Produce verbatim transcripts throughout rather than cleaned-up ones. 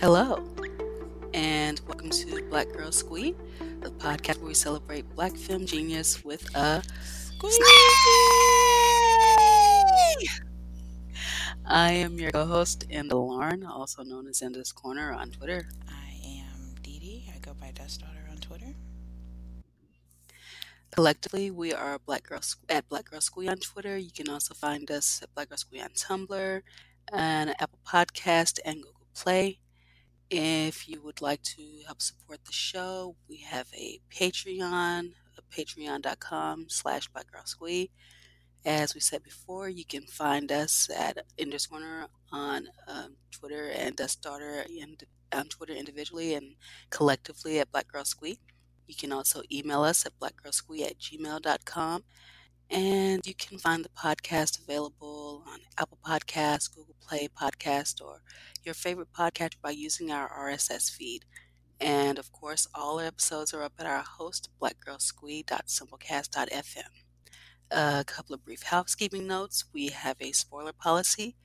Hello, and welcome to Black Girl Squee, the podcast where we celebrate Black film genius with a squee. I am your co-host, Inda Lauren, also known as Inda's Corner on Twitter. I am Dee Dee. I go by Dust Daughter on Twitter. Collectively, we are Black Girl at Black Girl Squee on Twitter. You can also find us at Black Girl Squee on Tumblr and Apple Podcast and Google Play. If you would like to help support the show, we have a Patreon, patreon.com slash Black Girl Squee. As we said before, you can find us at Inda's Corner on um, Twitter and Dust Daughter and, on Twitter individually and collectively at Black Girl Squee. You can also email us at blackgirlsquee at gmail dot com. And you can find the podcast available on Apple Podcasts, Google Play Podcast, or your favorite podcast by using our R S S feed. And, of course, all our episodes are up at our host, blackgirlsquee dot simplecast dot f m. A couple of brief housekeeping notes. We have a spoiler policy.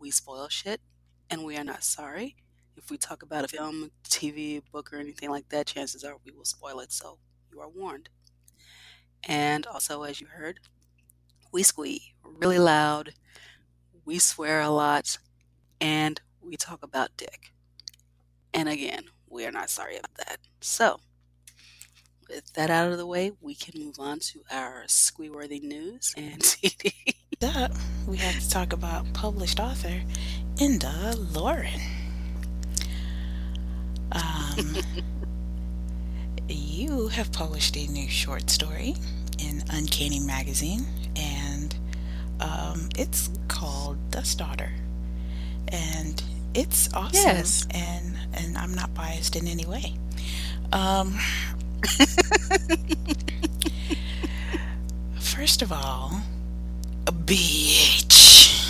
We spoil shit, and we are not sorry. If we talk about a film, T V, book, or anything like that, chances are we will spoil it, so you are warned. And also, as you heard, we squee really loud, we swear a lot, and we talk about dick. And again, we are not sorry about that. So, with that out of the way, we can move on to our squee-worthy news. And T D. Up, we have to talk about published author Inda Lauren. Um... You have published a new short story in Uncanny Magazine, and um, it's called Dust Daughter, and it's awesome. Yes. and and I'm not biased in any way. Um, first of all, a bitch.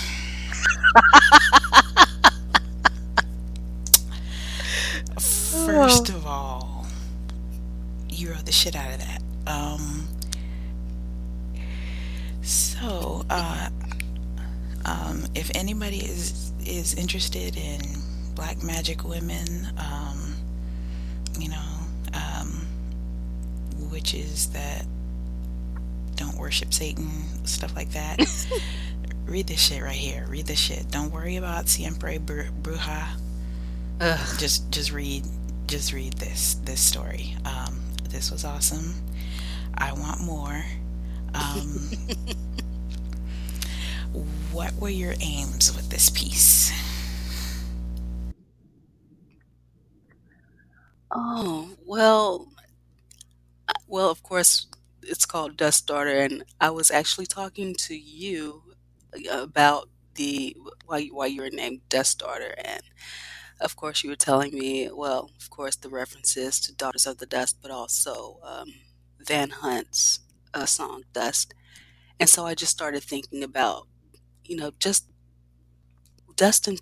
First of all. You wrote the shit out of that. Um, so, uh, um, if anybody is is interested in black magic women, um, you know, um, witches that don't worship Satan, stuff like that, read this shit right here. Read this shit. Don't worry about Siempre Bruja. Ugh. Just, just read, just read this this story. Um, This was awesome. I want more. Um, what were your aims with this piece? Oh, well, well, of course, it's called Dust Daughter, and I was actually talking to you about the why, why you were named Dust Daughter, and of course, you were telling me, well, of course, the references to Daughters of the Dust, but also um, Van Hunt's uh, song, Dust. And so I just started thinking about, you know, just dust in,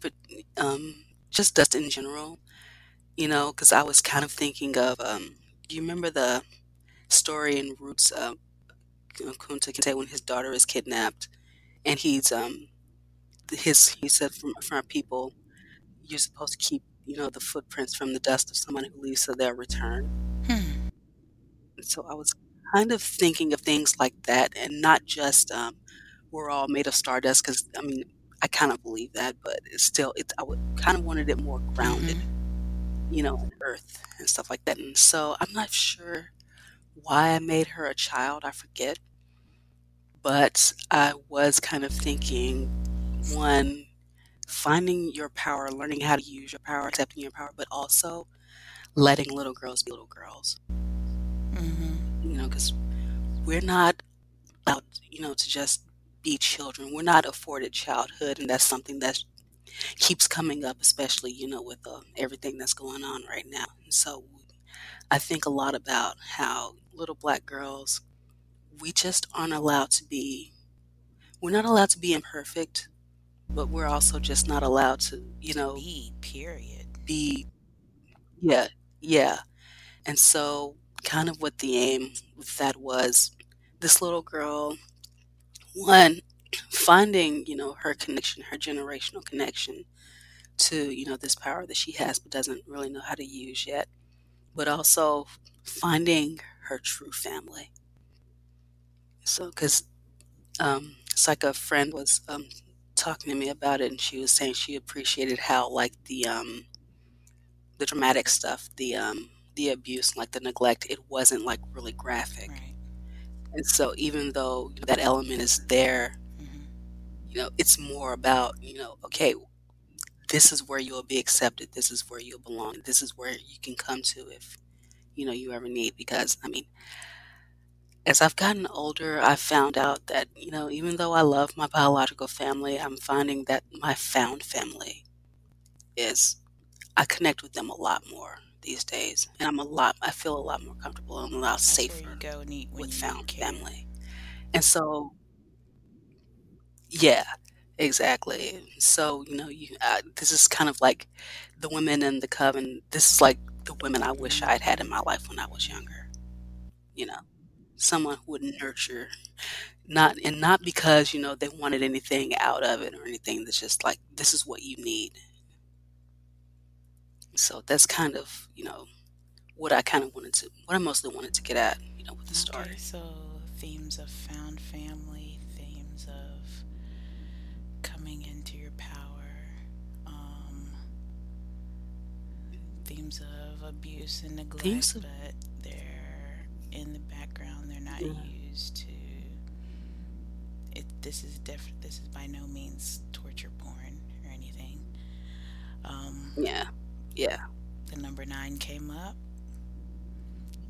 um, just dust in general, you know, because I was kind of thinking of, um, do you remember the story in Roots of Kunta Kinte when his daughter is kidnapped? And he's, um, his he said from, from our people, you're supposed to keep, you know, the footprints from the dust of someone who leaves so they'll return. Hmm. So I was kind of thinking of things like that, and not just um, we're all made of stardust, because, I mean, I kind of believe that, but it's still, it, I would, kind of wanted it more grounded, mm-hmm. you know, in earth and stuff like that. And so I'm not sure why I made her a child, I forget, but I was kind of thinking, one, finding your power, learning how to use your power, accepting your power, but also letting little girls be little girls. Mm-hmm. You know, because we're not allowed, you know, to just be children. We're not afforded childhood, and that's something that keeps coming up, especially, you know, with uh, everything that's going on right now. And so I think a lot about how little black girls, we just aren't allowed to be, we're not allowed to be imperfect, but we're also just not allowed to, you know, be, period. Be, yeah, yeah. And so kind of what the aim with that was, this little girl, one, finding, you know, her connection, her generational connection to, you know, this power that she has but doesn't really know how to use yet, but also finding her true family. So, because um, it's like a friend was um, talking to me about it, and she was saying she appreciated how, like, the um, the dramatic stuff, the um, the abuse, like the neglect, it wasn't like really graphic. Right. And so, even though that element is there, mm-hmm. you know, it's more about, you know, okay, this is where you'll be accepted. This is where you'll belong. This is where you can come to if, you know, you ever need. Because, I mean, as I've gotten older, I've found out that, you know, even though I love my biological family, I'm finding that my found family is, I connect with them a lot more these days. And I'm a lot, I feel a lot more comfortable and a lot safer go eat with found family. And so, yeah. Exactly. So, you know, you, uh, this is kind of like the women in the coven. This is like the women I wish I had had in my life when I was younger. You know, someone who would nurture, not and not because, you know, they wanted anything out of it or anything. That's just like, this is what you need. So that's kind of, you know, what I kind of wanted to, what I mostly wanted to get at, you know, with the story. Okay, so themes of found family, themes of coming into your power, um, themes of abuse and neglect, of- but they're in the background. They're not yeah. used to. It. This is def- This is by no means torture porn or anything. Um, yeah, yeah. The number nine came up.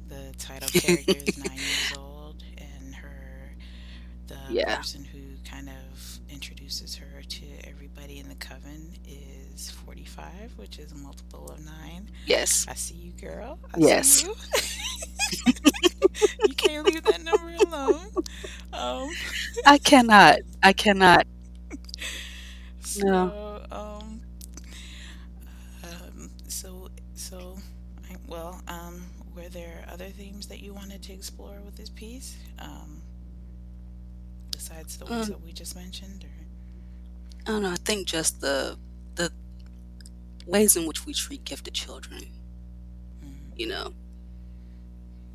The title character is nine years old, and her, the yeah. person who kind of introduces her to everybody in the coven is forty-five, which is a multiple of nine. Yes. I see you, girl. I yes. see you. You can't leave that number alone. Um, I cannot. I cannot. So, no. Um, um, so, so, I, well, um, were there other themes that you wanted to explore with this piece? Um, Besides the ones um, that we just mentioned? Or? I don't know. I think just the the ways in which we treat gifted children. Mm-hmm. You know.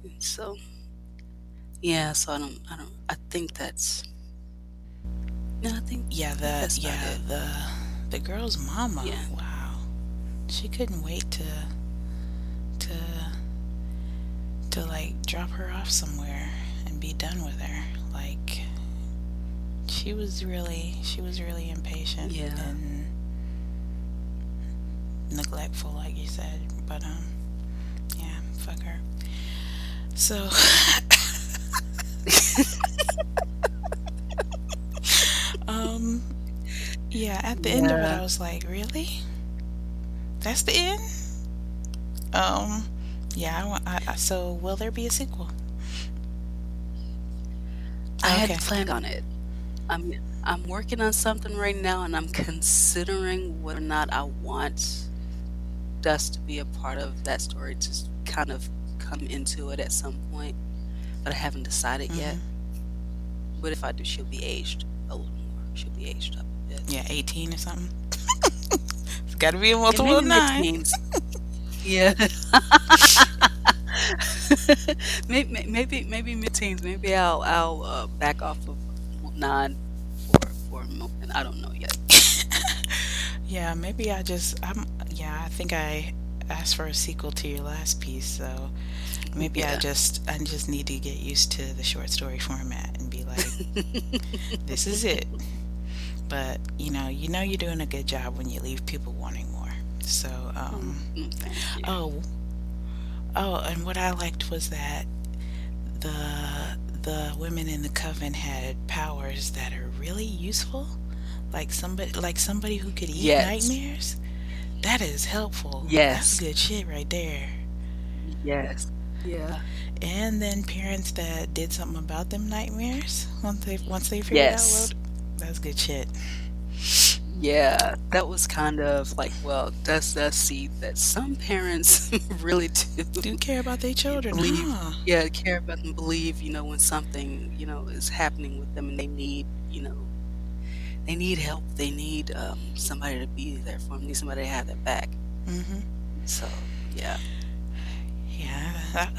And so yeah. So I don't. I don't. I think that's. No, I think. Yeah. The I think that's yeah. The the girl's mama. Yeah. Wow. She couldn't wait to to to like drop her off somewhere and be done with her. Like. She was really, she was really impatient yeah. and neglectful, like you said. But um, yeah, fuck her. So, um, yeah. At the yeah. end of it, I was like, really? That's the end? Um, yeah. I, I, so, will there be a sequel? I okay. had planned on it. I'm I'm working on something right now, and I'm considering whether or not I want Dust to be a part of that story to kind of come into it at some point, but I haven't decided mm-hmm. yet. But if I do, she'll be aged a little more. She'll be aged up a bit. Yeah, eighteen or something. It's got to be a multiple of nine. Yeah. maybe maybe maybe mid-teens. Maybe I'll I'll uh, back off of. Nine for for a moment. I don't know yet. yeah, maybe I just I'm yeah, I think I asked for a sequel to your last piece, so maybe yeah. I just I just need to get used to the short story format and be like, this is it. But you know, you know you're doing a good job when you leave people wanting more. So um mm-hmm. oh oh and what I liked was that the the women in the coven had powers that are really useful, like somebody like somebody who could eat yes. nightmares. That is helpful. Yes, that's good shit right there. Yes, yeah. And then parents that did something about them nightmares once they once they figured yes. out, well, that's good shit. Yeah, that was kind of like, well, that's that see that some parents really do do care about their children, believe, huh? Yeah, care about them, believe, you know, when something, you know, is happening with them and they need, you know, they need help. They need um, somebody to be there for them. They need somebody to have their back. Mm-hmm. So, yeah. Yeah, that,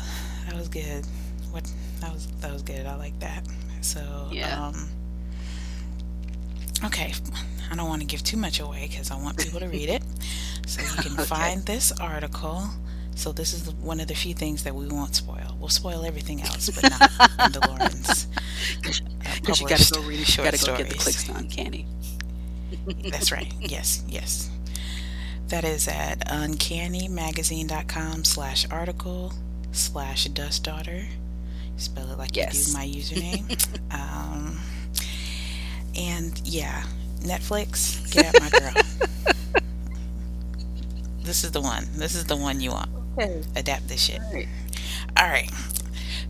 that was good. What that was that was good. I like that. So, yeah. Um, okay, I don't want to give too much away because I want people to read it. So you can okay. find this article. So this is one of the few things that we won't spoil. We'll spoil everything else, but not Inda Lauren's uh, published you gotta go read it. Short you gotta stories. Gotta go get the clicks on Uncanny. That's right. Yes, yes. That is at uncanny magazine dot com slash article slash Dust Daughter. Spell it like yes. you do my username. um, and yeah, Netflix, get at my girl. This is the one. This is the one you want. Okay. Adapt this shit. All right. All right.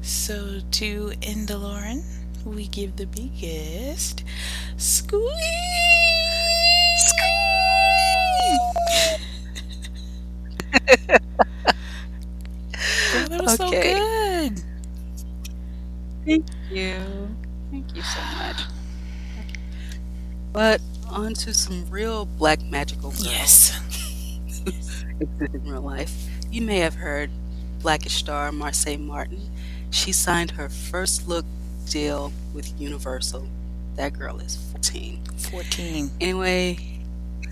So to Inda Lauren, we give the biggest squeeze. Squeeze. Girl, that was okay. so good. Thank you. Thank you so much. But on to some real black magical girls. Yes. In real life, you may have heard Blackish star Marsai Martin. She signed her first look deal with Universal. That girl is fourteen. fourteen. Anyway,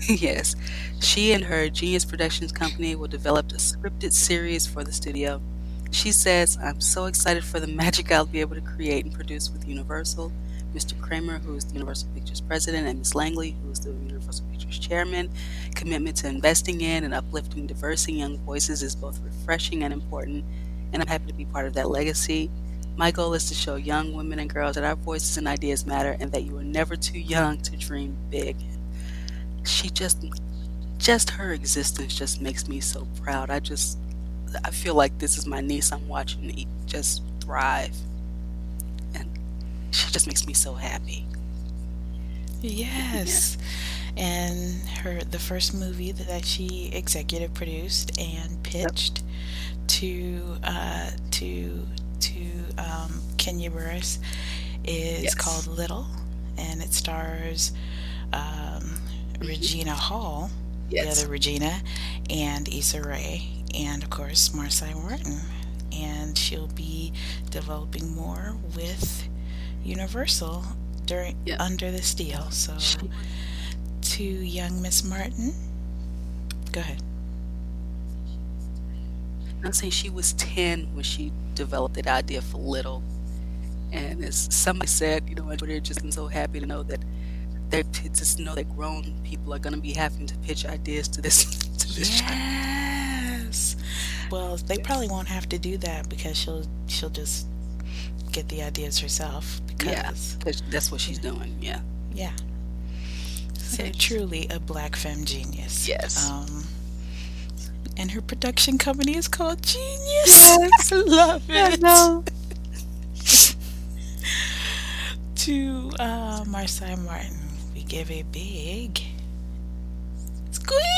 yes, she and her Genius Productions company will develop a scripted series for the studio. She says, "I'm so excited for the magic I'll be able to create and produce with Universal. Mister Kramer, who is the Universal Pictures president, and Miz Langley, who is the Universal Pictures chairman, commitment to investing in and uplifting diverse and young voices is both refreshing and important, and I'm happy to be part of that legacy. My goal is to show young women and girls that our voices and ideas matter and that you are never too young to dream big." She just, just her existence just makes me so proud. I just, I feel like this is my niece I'm watching just thrive. She just makes me so happy. Yes. Yeah. And her the first movie that she executive produced and pitched yep. to uh, to to um, Kenya Burris is yes. called Little, and it stars um, Regina Hall, yes. the other Regina, and Issa Rae, and of course Marsai Martin, and she'll be developing more with Universal during yep. under this deal. So to young Miss Martin, go ahead. I'll say she was ten when she developed that idea for Little, and as somebody said, you know, I just am so happy to know that they're just know that grown people are going to be having to pitch ideas to this to this yes child. Well, they yes. probably won't have to do that because she'll she'll just get the ideas herself, because yeah, that's what she's doing. Yeah, yeah. So yes. truly a black femme genius. Yes. Um, and her production company is called Genius. Yes, love it. I know. To uh, Marsai Martin, we give a big squeeze.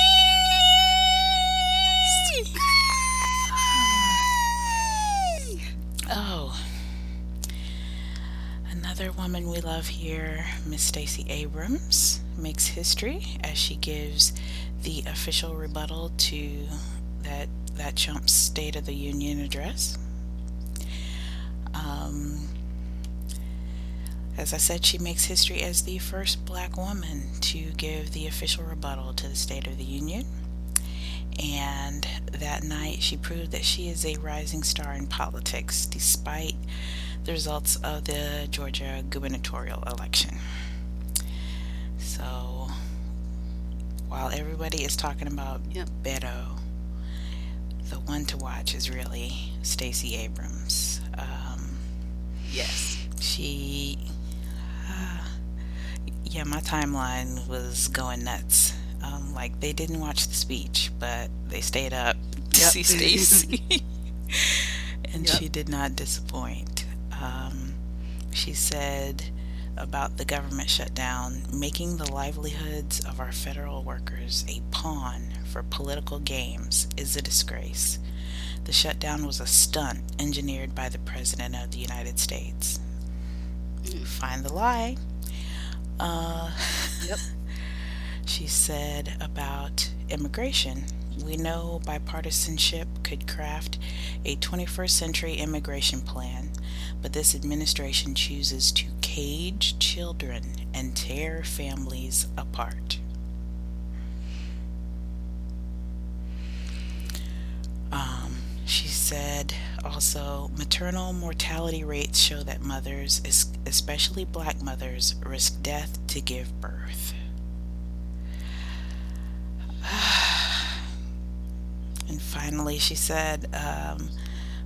Oh. Another woman we love here, Miss Stacey Abrams, makes history as she gives the official rebuttal to that that Trump's State of the Union address. Um, as I said, she makes history as the first black woman to give the official rebuttal to the State of the Union. And that night, she proved that she is a rising star in politics, despite the results of the Georgia gubernatorial election. So, while everybody is talking about yep. Beto, the one to watch is really Stacey Abrams. Um, yes. She, uh, yeah, my timeline was going nuts. Um, like, they didn't watch the speech, but they stayed up to yep. see Stacey. And yep. she did not disappoint. Um, she said about the government shutdown, making the livelihoods of our federal workers a pawn for political games is a disgrace. The shutdown was a stunt engineered by the President of the United States. Mm. Find the lie. Uh, yep. She said about immigration, we know bipartisanship could craft a twenty-first century immigration plan, but this administration chooses to cage children and tear families apart. Um, she said also, maternal mortality rates show that mothers, especially black mothers, risk death to give birth. And finally, she said, um,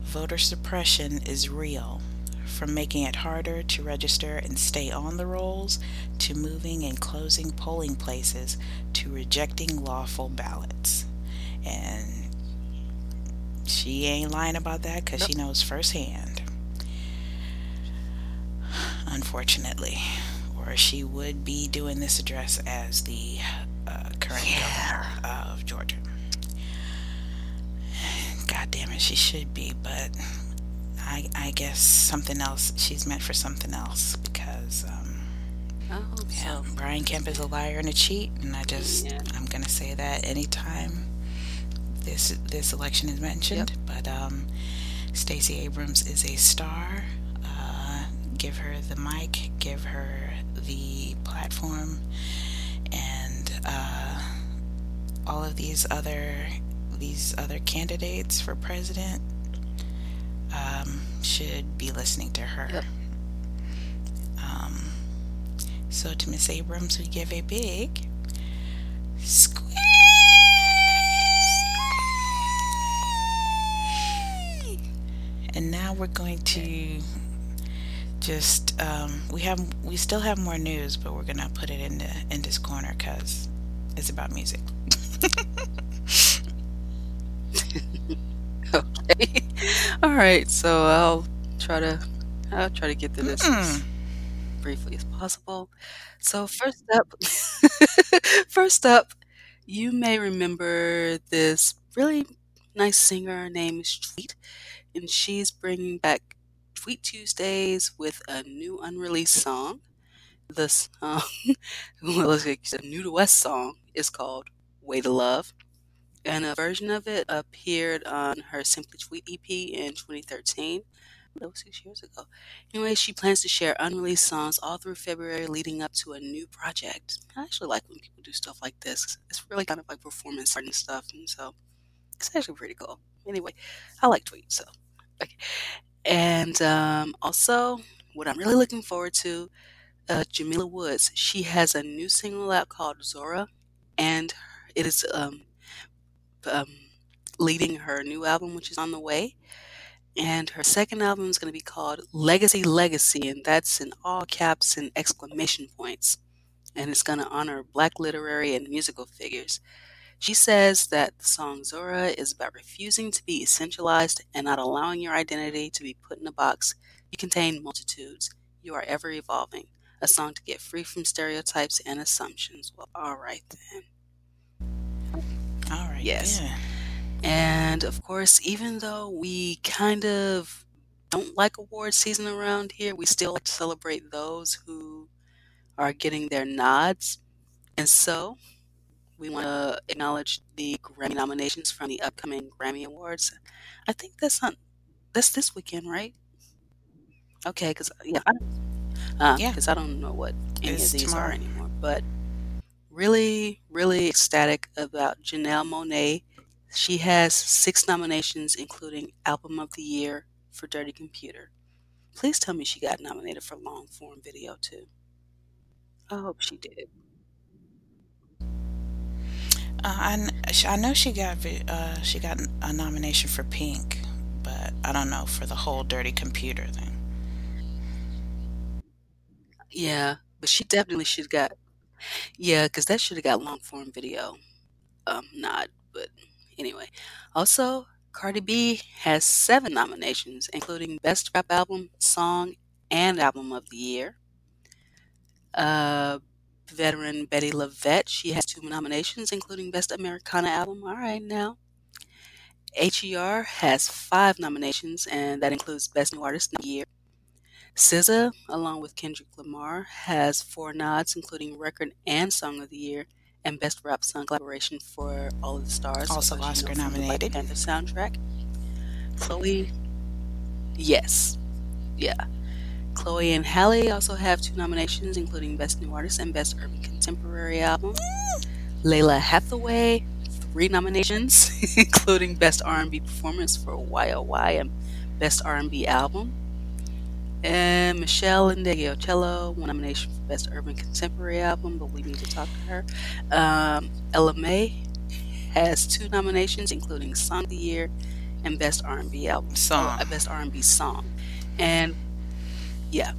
voter suppression is real, from making it harder to register and stay on the rolls, to moving and closing polling places, to rejecting lawful ballots. And she ain't lying about that, because nope. She knows firsthand, unfortunately, or she would be doing this address as the uh, current yeah. governor of Georgia. God damn it, she should be, but I, I guess something else. She's meant for something else, because um, I hope yeah, so. Brian Kemp is a liar and a cheat, and I just yeah. I'm gonna say that anytime this this election is mentioned. Yep. But um, Stacey Abrams is a star. Uh, give her the mic, give her the platform, and uh, all of these other. These other candidates for president um, should be listening to her. Yep. Um, so to Miss Abrams, we give a big squeeze. And now we're going to just um, we have we still have more news, but we're gonna put it in the, in this corner because it's about music. Okay. All right. So I'll try to I'll try to get through this Mm-mm. as briefly as possible. So first up, first up, you may remember this really nice singer named Tweet, and she's bringing back Tweet Tuesdays with a new unreleased song. The song, well, it's a new to West song, is called "Way to Love." And a version of it appeared on her Simply Tweet E P in twenty thirteen. That was six years ago. Anyway, she plans to share unreleased songs all through February leading up to a new project. I actually like when people do stuff like this. It's really kind of like performance art and stuff. And so it's actually pretty cool. Anyway, I like Tweet. So, okay. And um, also, what I'm really looking forward to, uh, Jamila Woods. She has a new single out called Zora. And it is... Um, Um, leading her new album, which is on the way, and her second album is going to be called Legacy, Legacy, and that's in all caps and exclamation points, and it's going to honor Black literary and musical figures. She says that the song Zora is about refusing to be essentialized and not allowing your identity to be put in a box. You contain multitudes. You are ever evolving. A song to get free from stereotypes and assumptions. Well, all right then. All right. Yes. Yeah. And of course, even though we kind of don't like award season around here, we still like to celebrate those who are getting their nods. And so we want to acknowledge the Grammy nominations from the upcoming Grammy Awards. I think that's on, that's this weekend, right? Okay, because yeah, uh, yeah. I don't know what any it's of these tomorrow. Are anymore, but. Really, really ecstatic about Janelle Monáe. She has six nominations, including Album of the Year for Dirty Computer. Please tell me she got nominated for Long Form Video, too. I hope she did. Uh, I, I know she got uh, she got a nomination for Pink, but I don't know for the whole Dirty Computer thing. Yeah, but she definitely should have got... Yeah, because that should have got long-form video um, nod, but anyway. Also, Cardi B has seven nominations, including Best Rap Album, Song, and Album of the Year. Uh, veteran Betty LaVette, she has two nominations, including Best Americana Album. All right, now. H E R has five nominations, and that includes Best New Artist of the Year. S Z A, along with Kendrick Lamar, has four nods, including Record and Song of the Year and Best Rap Song Collaboration for All of the Stars. Also Oscar nominated. And the soundtrack. Chloe, yes, yeah. Chloe and Halle also have two nominations, including Best New Artist and Best Urban Contemporary Album. Layla Hathaway, three nominations, including Best R and B Performance for Y O Y and Best R and B Album. And Meshell Ndegeocello, one nomination for Best Urban Contemporary Album, but we need to talk to her. Um, Ella May has two nominations, including Song of the Year and Best R and B Album. Song. Uh, Best R and B Song. And yeah.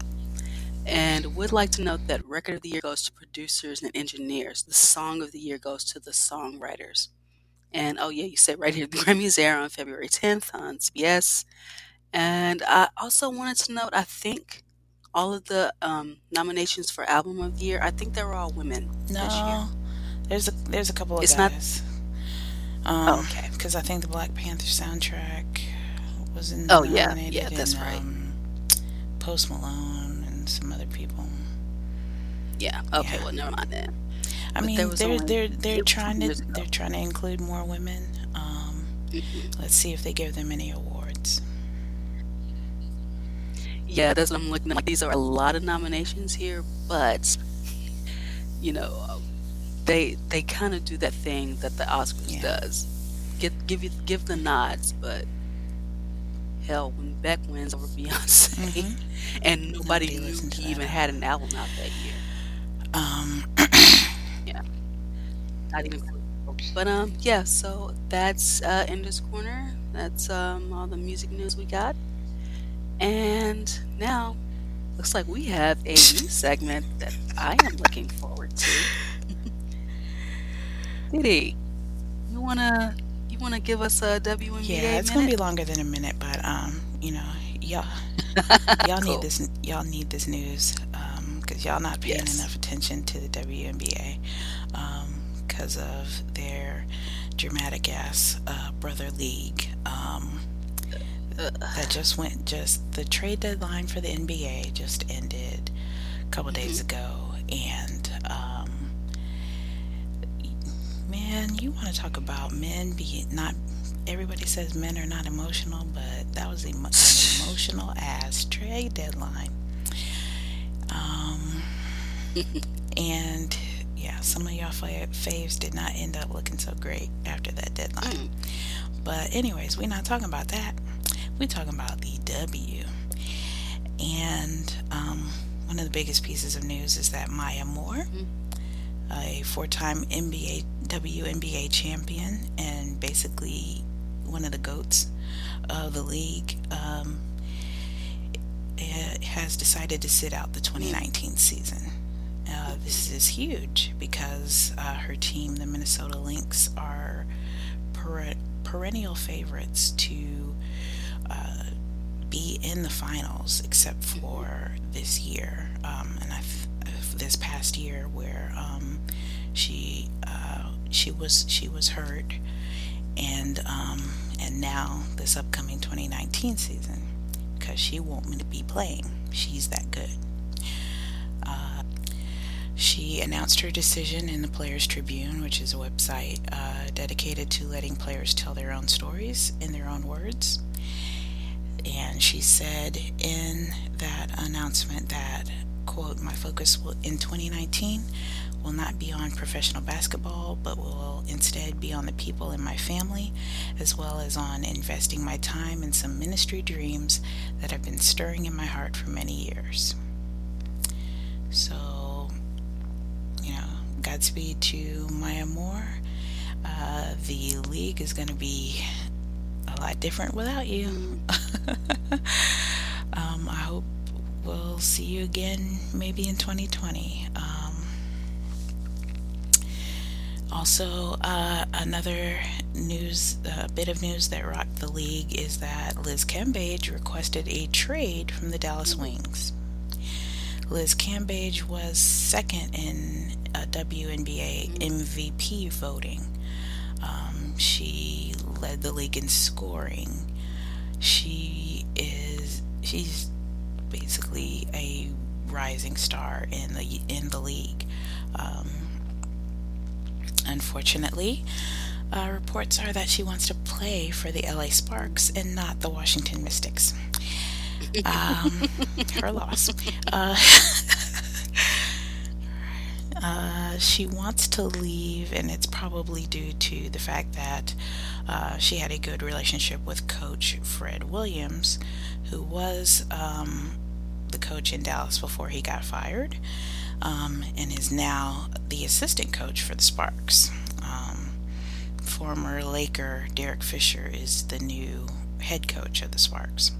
And would like to note that Record of the Year goes to producers and engineers. The Song of the Year goes to the songwriters. And oh yeah, you said right here, the Grammys air on February tenth on C B S. And I also wanted to note, I think all of the um, nominations for Album of the Year, I think they were all women no, this year. There's a, there's a couple of it's guys. Not, um, oh, okay. Because I think the Black Panther soundtrack was in oh, yeah, yeah, that's and, right. Um, Post Malone and some other people. Yeah, okay, yeah. Well, never mind that. I but mean, they're, only, they're, they're, trying to, they're trying to include more women. Um, mm-hmm. Let's see if they give them any awards. Yeah, that's what I'm looking at. Like, these are a lot of nominations here, but, you know, they they kind of do that thing that the Oscars yeah. does. Get, give you, give the nods, but hell, when Beck wins over Beyonce, mm-hmm. and nobody knew he even had an album out that year. Um, yeah. Not even. But, um, yeah, so that's uh, Inda's Corner. That's um, all the music news we got. And now, looks like we have a new segment that I am looking forward to. Didi, you wanna you wanna give us a W N B A? Yeah, it's minute? Gonna be longer than a minute, but um, you know, y'all y'all cool. need this y'all need this news um, because y'all not paying yes. enough attention to the W N B A um, because of their dramatic ass uh, brother league. Um, That just went, just the trade deadline for the N B A just ended a couple mm-hmm. days ago. And, um, man, you want to talk about men being not, everybody says men are not emotional, but that was emo- an emotional ass trade deadline. Um, and yeah, some of y'all faves did not end up looking so great after that deadline. Mm. But, anyways, we're not talking about that. We're talking about the W. And um, one of the biggest pieces of news is that Maya Moore, mm-hmm. a four-time N B A, W N B A champion and basically one of the GOATs of the league, um, has decided to sit out the twenty nineteen season. Uh, this is huge because uh, her team, the Minnesota Lynx, are per- perennial favorites to Uh, be in the finals, except for this year, um, and I this past year where um, she uh, she was she was hurt, and um, and now this upcoming twenty nineteen season because she won't be playing. She's that good. Uh, she announced her decision in the Players Tribune, which is a website uh, dedicated to letting players tell their own stories in their own words. And she said in that announcement that, quote, my focus will, in twenty nineteen will not be on professional basketball, but will instead be on the people in my family, as well as on investing my time in some ministry dreams that have been stirring in my heart for many years. So, you know, Godspeed to Maya Moore. Uh, the league is going to be a lot different without you. um, I hope we'll see you again maybe in twenty twenty. Um, also, uh, another news, uh, bit of news that rocked the league is that Liz Cambage requested a trade from the Dallas Wings. Liz Cambage was second in uh, W N B A M V P voting. Um, she led the league in scoring. She is she's basically a rising star in the in the league. Um, unfortunately, uh, reports are that she wants to play for the L A Sparks and not the Washington Mystics. Um, her loss. Uh, uh, she wants to leave, and it's probably due to the fact that uh, she had a good relationship with Coach Fred Williams, who was um, the coach in Dallas before he got fired, um, and is now the assistant coach for the Sparks. Um, former Laker Derek Fisher is the new head coach of the Sparks.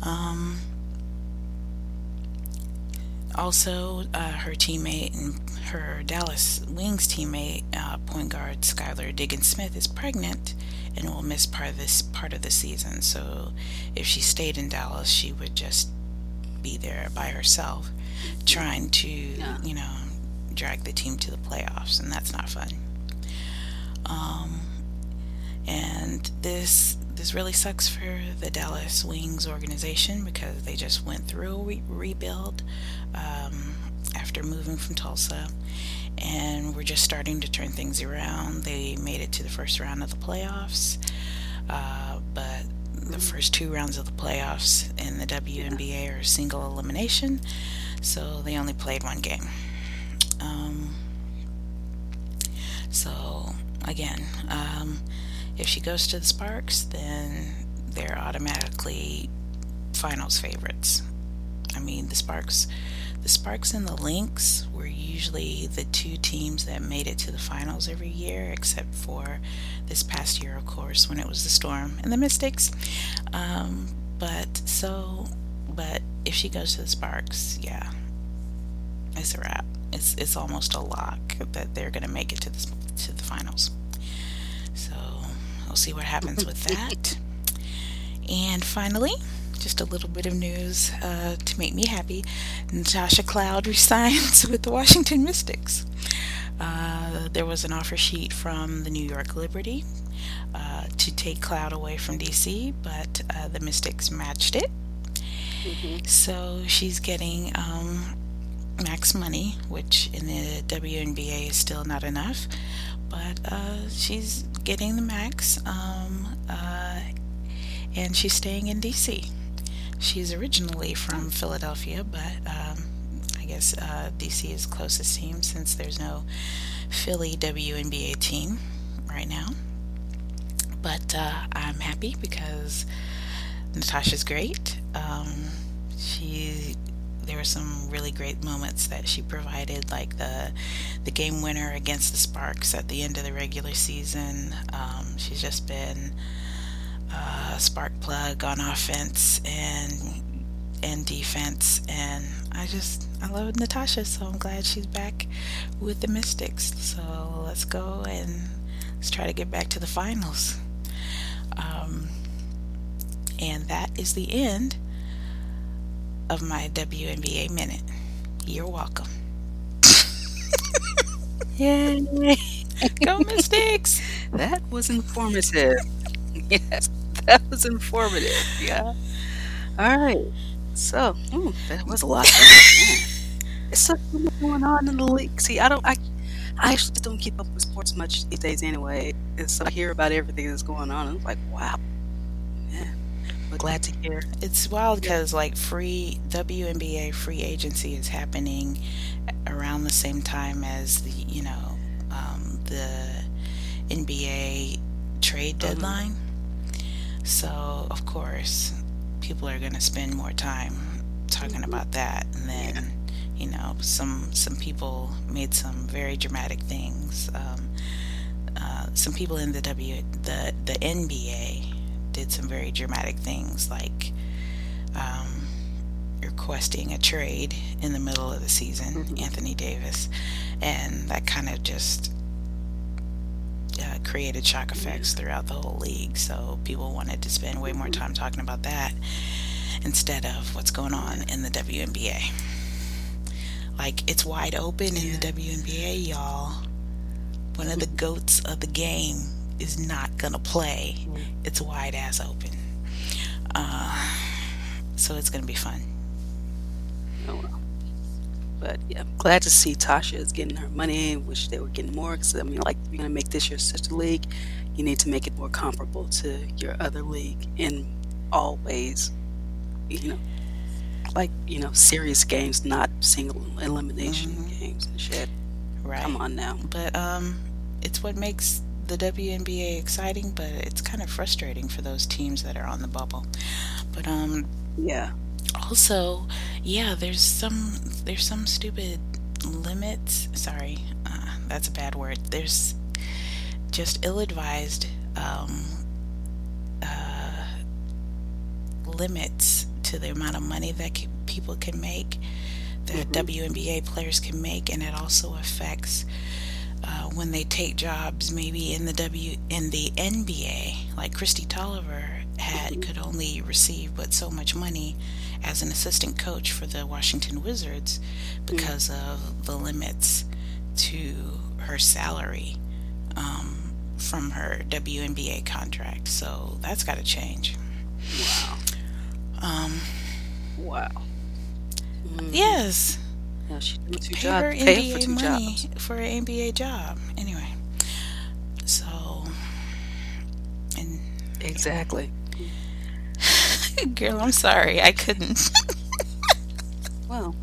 Um, also, uh, her teammate and her Dallas Wings teammate, uh, point guard Skylar Diggins-Smith, is pregnant and will miss part of this part of the season. So, if she stayed in Dallas, she would just be there by herself, trying to, yeah. you know, drag the team to the playoffs, and that's not fun. Um, and this. This really sucks for the Dallas Wings organization because they just went through a re- rebuild um, after moving from Tulsa, and we're just starting to turn things around. They made it to the first round of the playoffs, uh, but the first two rounds of the playoffs in the W N B A are single elimination, so they only played one game. Um, so, again... Um, If she goes to the Sparks, then they're automatically finals favorites. I mean, the Sparks, the Sparks and the Lynx were usually the two teams that made it to the finals every year, except for this past year, of course, when it was the Storm and the Mystics. Um, but so, but if she goes to the Sparks, yeah, it's a wrap. It's it's almost a lock that they're going to make it to the to the finals. So. We'll see what happens with that. And finally, just a little bit of news uh, to make me happy. Natasha Cloud resigns with the Washington Mystics. Uh, there was an offer sheet from the New York Liberty uh, to take Cloud away from D C, but uh, the Mystics matched it. Mm-hmm. So she's getting um, max money, which in the W N B A is still not enough. But uh, she's getting the max, um, uh, and she's staying in D C. She's originally from Philadelphia, but um, I guess uh, D C is closest team since there's no Philly W N B A team right now. But uh, I'm happy because Natasha's great. Um, she. There were some really great moments that she provided, like the the game winner against the Sparks at the end of the regular season. Um, she's just been uh, a spark plug on offense and and defense, and I just I love Natasha, so I'm glad she's back with the Mystics. So let's go and let's try to get back to the finals. Um, and that is the end of my W N B A minute. You're welcome. Yay! Go Mystics! That was informative. Yes, that was informative. Yeah. All right. So, ooh, that was a lot. It's so much going on in the league. See, I don't. I, I actually don't keep up with sports much these days anyway, and so I hear about everything that's going on. I'm like, wow. Glad to hear. It's wild because like free W N B A free agency is happening around the same time as the you know um, the N B A trade deadline. Mm-hmm. So of course people are going to spend more time talking mm-hmm. about that, and then yeah. you know some some people made some very dramatic things. Um, uh, some people in the W the the N B A. Did some very dramatic things like um, requesting a trade in the middle of the season, mm-hmm. Anthony Davis, and that kind of just uh, created shock effects mm-hmm. throughout the whole league. So people wanted to spend way more time talking about that instead of what's going on in the W N B A. Like, it's wide open yeah. in the W N B A, y'all. One of the goats of the game is not gonna play. It's wide ass open. Uh, So it's going to be fun. Oh, well. But yeah, I'm glad to see Tasha is getting her money. Wish they were getting more. Because I mean, like, if you're going to make this your sister league, you need to make it more comparable to your other league in all ways. You know, like, you know, serious games, not single elimination mm-hmm. games and shit. Right. Come on now. But um, it's what makes the W N B A exciting, but it's kind of frustrating for those teams that are on the bubble. But um, yeah. Also, yeah, there's some there's some stupid limits. Sorry, uh, that's a bad word. There's just ill-advised um, uh, limits to the amount of money that c- people can make, that mm-hmm. W N B A players can make, and it also affects uh, when they take jobs. Maybe in the W in the N B A, like Christy Tolliver had mm-hmm. could only receive but so much money as an assistant coach for the Washington Wizards because mm-hmm. of the limits to her salary um, from her W N B A contract. So that's got to change. Wow. Um. Wow. Mm-hmm. Yes. Yeah, she did two Pay her N B A for two money jobs. For an N B A job. Anyway. So. And exactly. Girl, I'm sorry. I couldn't. Well,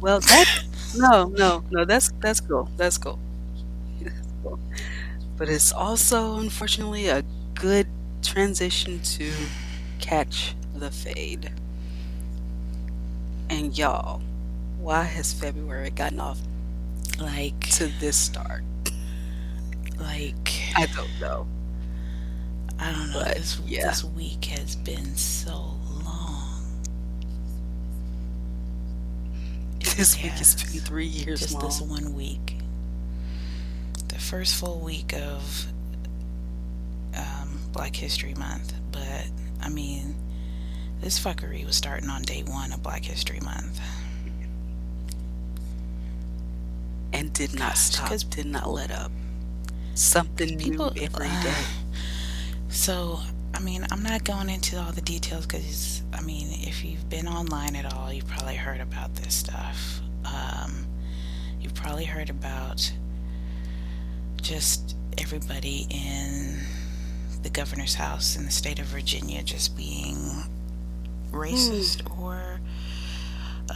well, that no, no, no. That's that's cool. That's cool. That's cool. But it's also, unfortunately, a good transition to catch the fade. And y'all, why has February gotten off like to this start? Like, I don't know. I don't know. But, this, yeah. this week has been so long. It this has, week has been three years just long. Just this one week. The first full week of um, Black History Month. But, I mean, this fuckery was starting on day one of Black History Month. And did not Gosh, stop. Did not let up. Something people, new every uh, day. So, I mean, I'm not going into all the details because, I mean, if you've been online at all, you've probably heard about this stuff. Um, you've probably heard about just everybody in the governor's house in the state of Virginia just being racist mm. or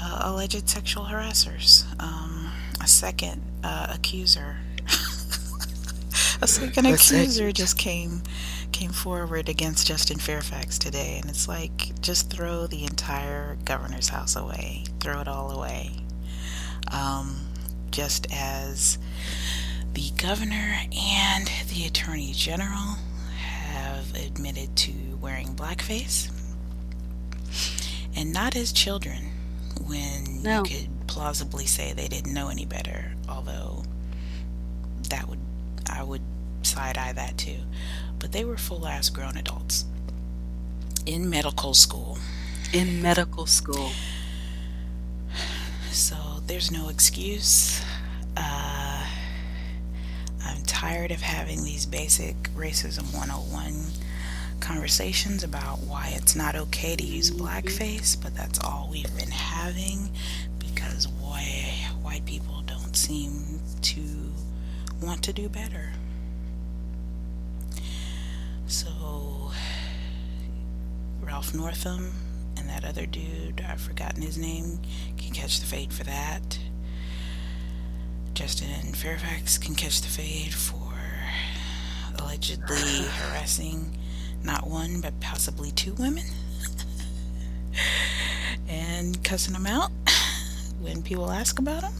uh, alleged sexual harassers. Um, a second uh, accuser. a second That's accuser it. just came... came forward against Justin Fairfax today, and it's like, just throw the entire governor's house away, throw it all away. Um, just as the governor and the attorney general have admitted to wearing blackface, and not as children, when no. you could plausibly say they didn't know any better, although that would I would side-eye that too. But they were full-ass grown adults in medical school. In medical school. So there's no excuse. Uh, I'm tired of having these basic racism one oh one conversations about why it's not okay to use blackface, but that's all we've been having because why white people don't seem to want to do better. So, Ralph Northam and that other dude, I've forgotten his name, can catch the fade for that. Justin Fairfax can catch the fade for allegedly harassing not one, but possibly two women. And cussing them out when people ask about them.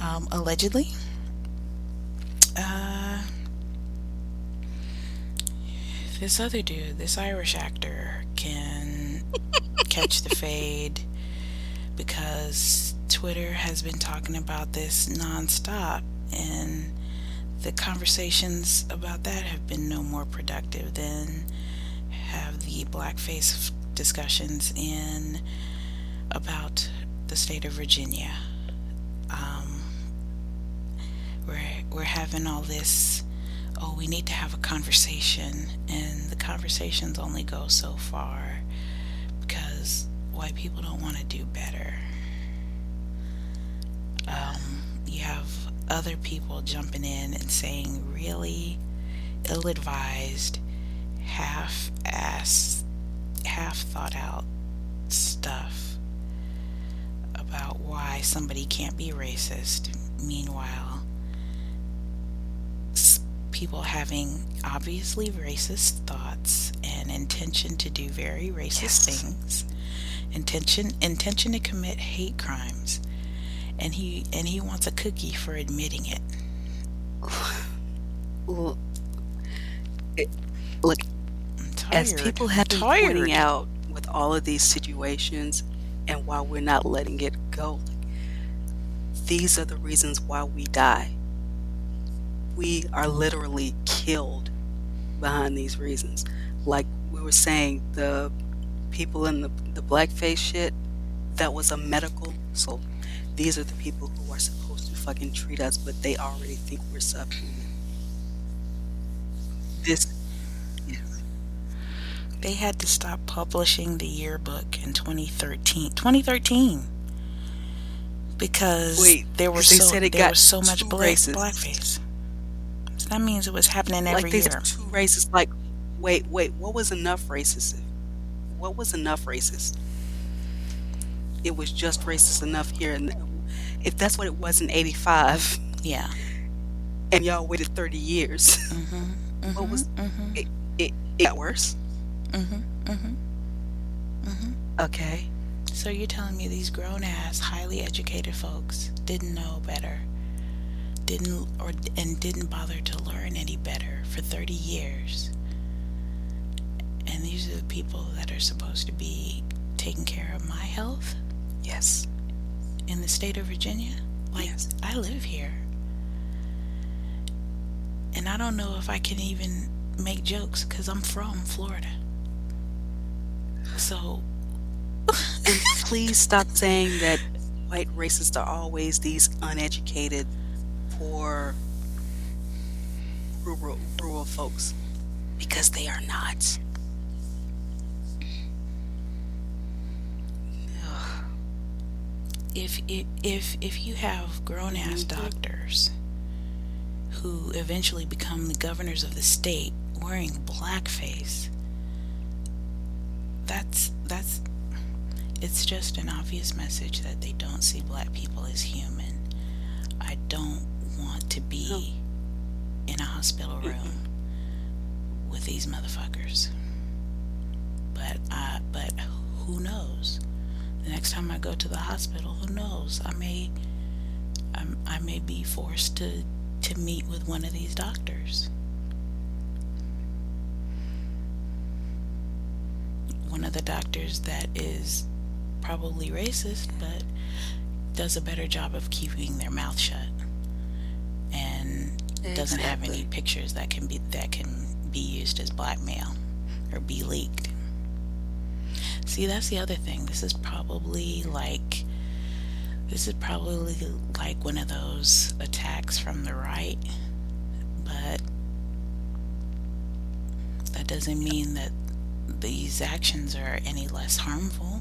Um, allegedly. Uh... This other dude, this Irish actor, can catch the fade because Twitter has been talking about this nonstop, and the conversations about that have been no more productive than have the blackface discussions in about the state of Virginia. Um, we're we're having all this. Oh, we need to have a conversation, and the conversations only go so far because white people don't want to do better. Um, you have other people jumping in and saying really ill-advised, half-assed, half-thought-out stuff about why somebody can't be racist. Meanwhile, people having obviously racist thoughts and intention to do very racist yes. things, intention intention to commit hate crimes, and he and he wants a cookie for admitting it. Well, it look, as people have been pointing out with all of these situations, and why we're not letting it go. These are the reasons why we die. We are literally killed behind these reasons. Like we were saying, the people in the, the blackface shit, that was a medical soul. These are the people who are supposed to fucking treat us, but they already think we're subhuman. This... They had to stop publishing the yearbook in twenty thirteen because Wait, there was so there got was so much black, blackface. So that means it was happening every like year. Like two races. Like, wait, wait, what was enough racist? What was enough racist? It was just racist enough here, and if that's what it was in eighty-five, yeah. And y'all waited thirty years. Mm-hmm, mm-hmm, what was mm-hmm. it, it? It got worse. Mm-hmm, mm-hmm, mm-hmm. Okay. So you're telling me these grown-ass, highly educated folks didn't know better, didn't or and didn't bother to learn any better for thirty years, and these are the people that are supposed to be taking care of my health? Yes. In the state of Virginia? Like, yes. I live here, and I don't know if I can even make jokes because I'm from Florida. So, and please stop saying that white racists are always these uneducated, poor, rural, rural folks, because they are not. If if if, if you have grown ass mm-hmm. doctors who eventually become the governors of the state wearing blackface. That's, that's, it's just an obvious message that they don't see black people as human. I don't want to be in a hospital room with these motherfuckers. But, I, but who knows? The next time I go to the hospital, who knows? I may, I, I may be forced to, to meet with one of these doctors. One of the doctors that is probably racist but does a better job of keeping their mouth shut and exactly. doesn't have any pictures that can be that can be used as blackmail or be leaked. See, that's the other thing. This is probably like this is probably like one of those attacks from the right, but that doesn't mean that these actions are any less harmful.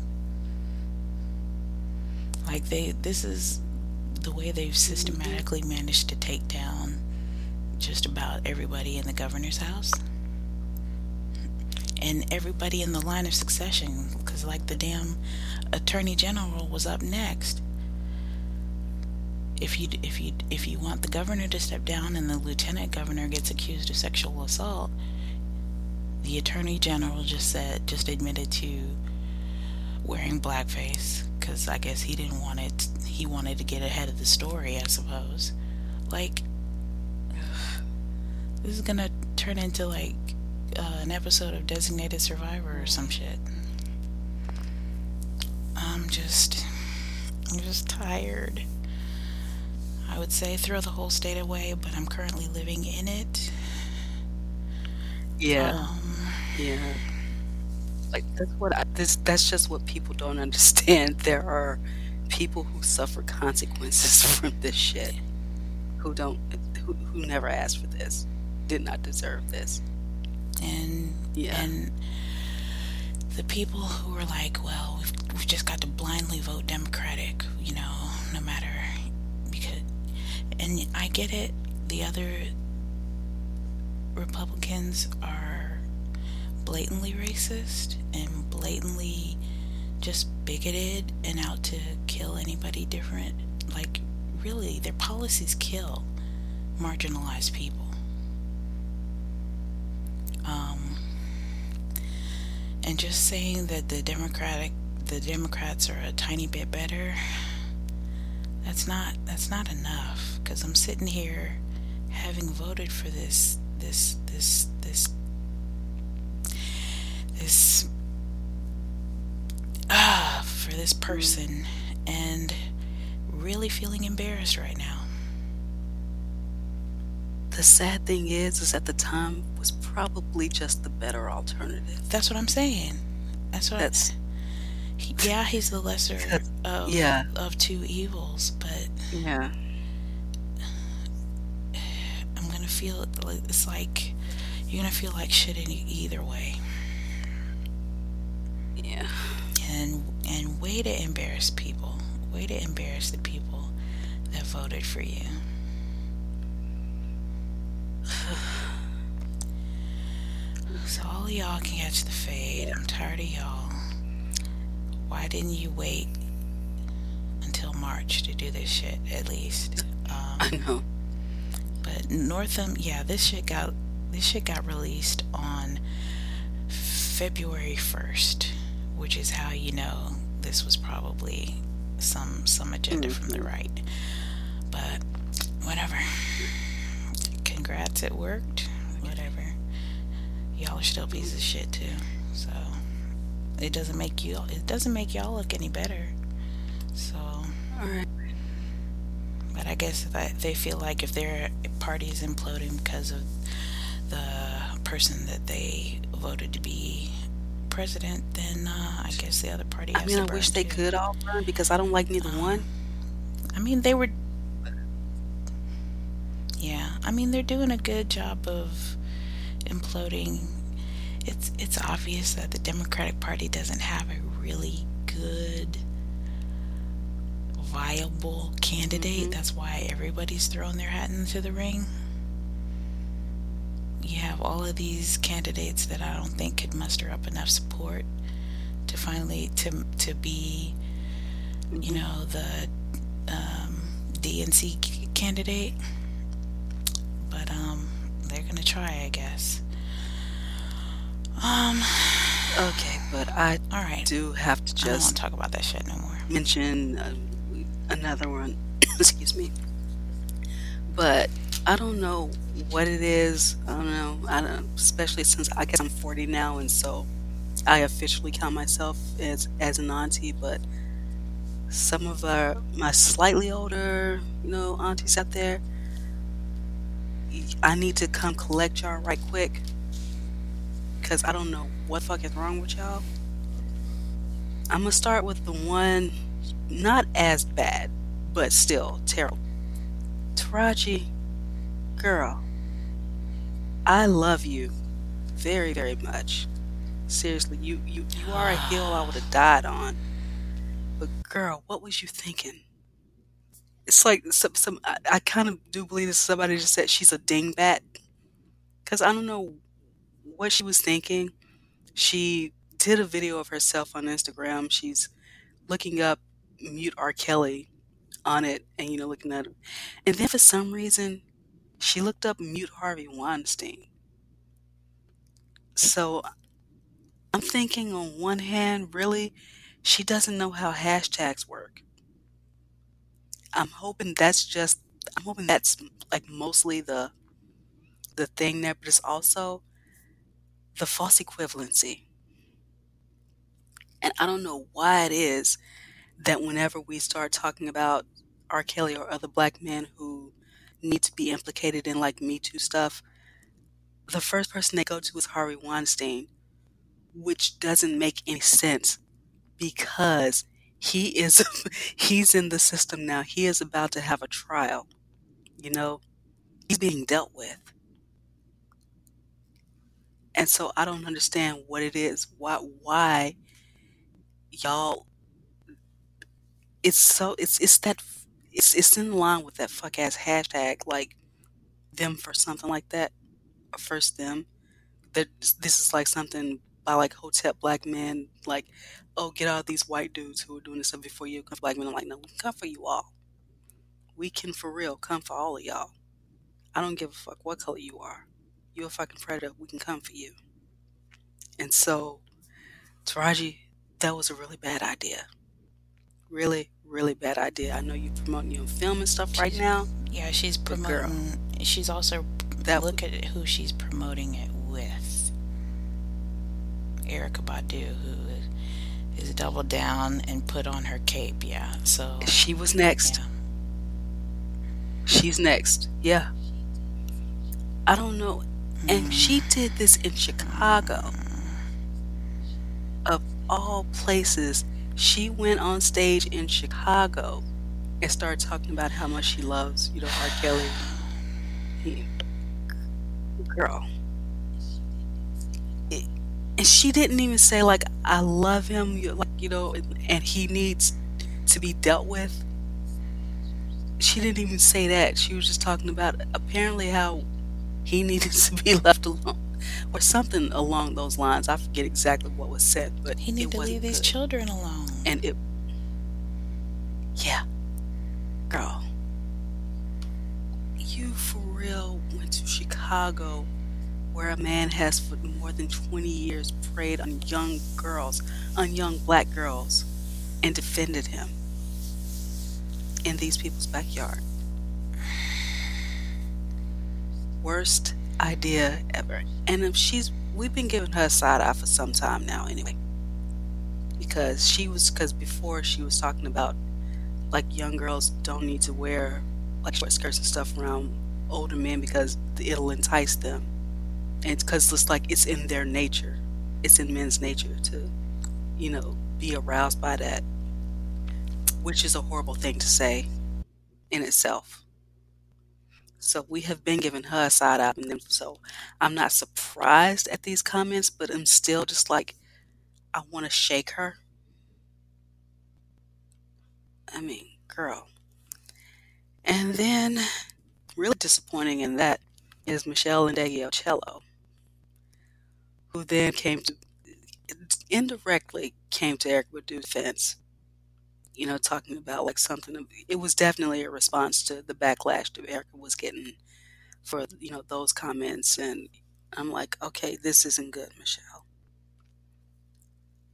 Like they, this is the way they've systematically managed to take down just about everybody in the governor's house and everybody in the line of succession, because like the damn attorney general was up next. If you if you if you want the governor to step down and the lieutenant governor gets accused of sexual assault, the attorney general just said, just admitted to wearing blackface, because I guess he didn't want it. He wanted to get ahead of the story, I suppose. Like, this is gonna turn into like uh, an episode of Designated Survivor or some shit. I'm just, I'm just tired. I would say throw the whole state away, but I'm currently living in it. Yeah. Um, Yeah, like that's what I, this. That's just what people don't understand. There are people who suffer consequences from this shit, who don't, who, who never asked for this, did not deserve this, and yeah, and the people who were like, well, we've, we've just got to blindly vote Democratic, you know, no matter, because, and I get it, the other Republicans are blatantly racist and blatantly just bigoted and out to kill anybody different. Like, really, their policies kill marginalized people. Um, and just saying that the Democratic, the Democrats are a tiny bit better, that's not, that's not enough, because I'm sitting here having voted for this, this, this, this, this, ah, for this person, and really feeling embarrassed right now. The sad thing is, is at the time was probably just the better alternative. That's what I'm saying. That's what. That's, I, he, yeah, he's the lesser of yeah. of two evils, but yeah, I'm gonna feel it's like you're gonna feel like shit in either way. Yeah. And and way to embarrass people. Way to embarrass the people that voted for you. So all of y'all can catch the fade. I'm tired of y'all. Why didn't you wait until March to do this shit, at least? Um, I know. But Northam, yeah, this shit got this shit got released on February first, which is how you know this was probably some some agenda mm. from the right. But whatever. Congrats, it worked. Whatever. Y'all are still pieces of shit too. So it doesn't make you it doesn't make y'all look any better. So alright. But I guess that they feel like if their party is imploding because of the person that they voted to be president, then uh, I guess the other party has I mean, to I wish too. They could all burn, because I don't like neither um, one. I mean, they were... Yeah, I mean, they're doing a good job of imploding. It's, it's obvious that the Democratic Party doesn't have a really good, viable candidate. Mm-hmm. That's why everybody's throwing their hat into the ring. You have all of these candidates that I don't think could muster up enough support to finally to to be, you know, the um, D N C candidate. But um, they're gonna try, I guess. Um. Okay, but I all right. do have to just I don't want to talk about that shit no more. Mention uh, another one. Excuse me. But I don't know what it is. I don't know. I don't, especially since I guess I'm forty now, and so I officially count myself as as an auntie. But some of our my slightly older, you know, aunties out there, I need to come collect y'all right quick, because I don't know what the fuck is wrong with y'all. I'm gonna start with the one not as bad, but still terrible. Taraji, girl, I love you very, very much. Seriously, you, you, you are a hill I would have died on. But girl, what was you thinking? It's like some, some I, I kind of do believe that somebody just said she's a dingbat, because I don't know what she was thinking. She did a video of herself on Instagram. She's looking up Mute R. Kelly on it, and you know, looking at her, and then for some reason she looked up Mute Harvey Weinstein. So I'm thinking, on one hand, really, she doesn't know how hashtags work. I'm hoping that's just I'm hoping that's like mostly the the thing there, but it's also the false equivalency. And I don't know why it is that whenever we start talking about R. Kelly or other black men who need to be implicated in like Me Too stuff, the first person they go to is Harvey Weinstein, which doesn't make any sense, because he is he's in the system now. He is about to have a trial. You know, he's being dealt with. And so I don't understand what it is, why, why y'all, it's so, it's, it's that, it's, it's in line with that fuck ass hashtag, like them for something like that, or first them. That this is like something by like Hotep black men, like, oh, get all these white dudes who are doing this stuff before you, black men. I'm like, no, we come for you all. We can for real come for all of y'all. I don't give a fuck what color you are. You're a fucking predator. We can come for you. And so, Taraji, that was a really bad idea. Really, really bad idea. I know you're promoting your film and stuff right she's, now. Yeah, she's promoting. Girl, she's also that look at who she's promoting it with. Erykah Badu, who is doubled down and put on her cape. Yeah, so she was next. Yeah. She's next. Yeah. I don't know. And she did this in Chicago. Of all places, she went on stage in Chicago and started talking about how much she loves, you know, R. Kelly. He, girl. It, and she didn't even say, like, I love him, you, like, you know, and, and he needs to be dealt with. She didn't even say that. She was just talking about apparently how he needed to be left alone or something along those lines. I forget exactly what was said, but he needed to leave these children alone. And it, yeah, girl, you for real went to Chicago where a man has for more than twenty years preyed on young girls, on young black girls, and defended him in these people's backyard. Worst idea ever. And if she's, we've been giving her a side eye for some time now anyway, because she was, because before she was talking about like young girls don't need to wear like short skirts and stuff around older men because it'll entice them, and it's because it's like it's in their nature, it's in men's nature to, you know, be aroused by that, which is a horrible thing to say in itself. So we have been giving her a side eye, and then, so I'm not surprised at these comments, but I'm still just like, I want to shake her. I mean, girl. And then, really disappointing in that is Meshell Ndegeocello, who then came to, indirectly came to Erykah Badu's defense. You know, talking about like something, it was definitely a response to the backlash that Erykah was getting for, you know, those comments. And I'm like, okay, this isn't good, Meshell.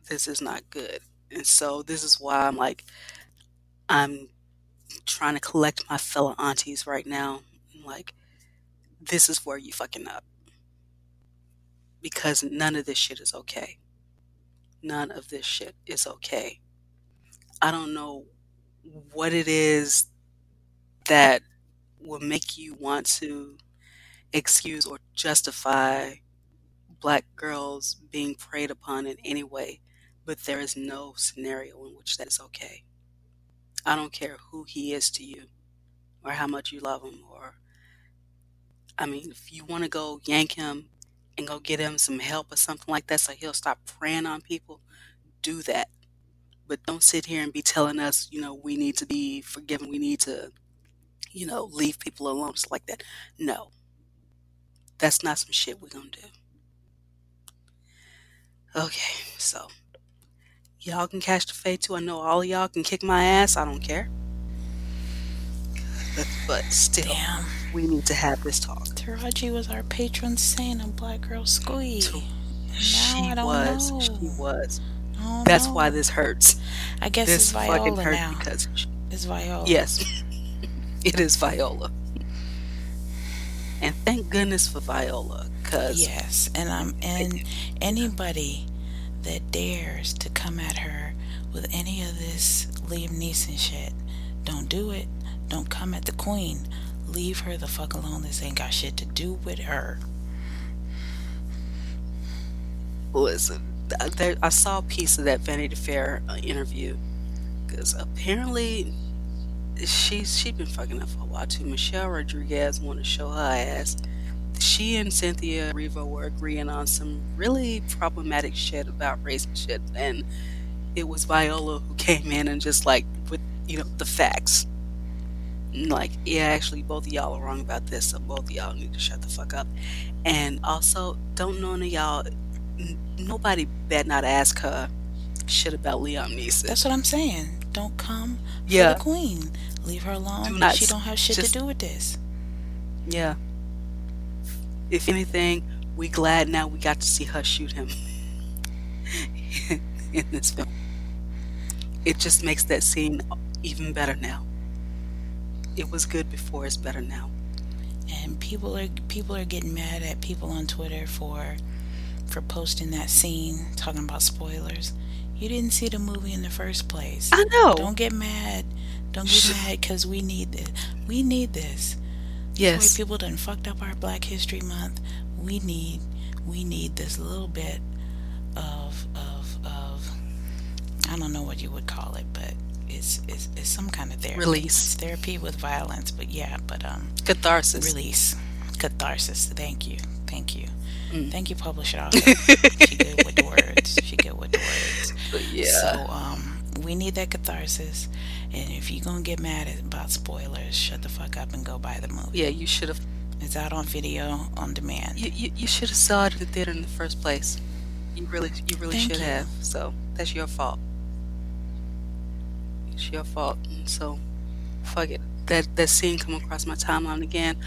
This is not good. And so this is why I'm like, I'm trying to collect my fellow aunties right now. I'm like, this is where you fucking up. Because none of this shit is okay. None of this shit is okay. I don't know what it is that will make you want to excuse or justify black girls being preyed upon in any way, but there is no scenario in which that is okay. I don't care who he is to you or how much you love him, or, I mean, if you want to go yank him and go get him some help or something like that so he'll stop preying on people, do that. But don't sit here and be telling us, you know, we need to be forgiven. We need to, you know, leave people alone. Just like that. No. That's not some shit we're going to do. Okay, so. Y'all can catch the fade too. I know all of y'all can kick my ass. I don't care. But, but still, damn. We need to have this talk. Taraji was our patron saint on Black Girl Squeeze. Now she I don't was. Know. She was. Oh, that's no. Why this hurts. I guess this it's Viola fucking hurts now. Because it's Viola. Yes, it is Viola. And thank goodness for Viola, because yes, and I'm and anybody that dares to come at her with any of this Liam Neeson shit, don't do it. Don't come at the queen. Leave her the fuck alone. This ain't got shit to do with her. Listen. I saw a piece of that Vanity Fair interview, because apparently she's she'd been fucking up for a while too. Michelle Rodriguez wanted to show her ass she and Cynthia Erivo were agreeing on some really problematic shit about race and shit, and it was Viola who came in and just like, with, you know, the facts. And like, yeah, actually, both of y'all are wrong about this, so both of y'all need to shut the fuck up. And also, don't none of y'all, n- nobody better not ask her shit about Liam Neeson. That's what I'm saying. Don't come yeah. for the queen. Leave her alone. Do not, she don't have shit just, to do with this. Yeah. If anything, we glad now we got to see her shoot him in this film. It just makes that scene even better now. It was good before, it's better now. And people are people are getting mad at people on Twitter for for posting that scene, talking about spoilers. You didn't see the movie in the first place. I know. Don't get mad. Don't get mad because we need this. We need this. Yes. This way people done fucked up our Black History Month. We need, we need this little bit of, of, of, I don't know what you would call it, but it's, it's, it's some kind of therapy. Release. It's therapy with violence, but yeah, but, um. Catharsis. Release. Catharsis. Thank you. Thank you. Mm. Thank you, publisher author. She good with the words. She good with the words. But yeah. So, um. We need that catharsis, and if you're gonna get mad about spoilers, shut the fuck up and go buy the movie. Yeah, you should have. It's out on video on demand. You you, you should have saw it at the theater in the first place. You really you really Thank should you. have. So that's your fault. It's your fault. And so fuck it. That that scene come across my timeline again.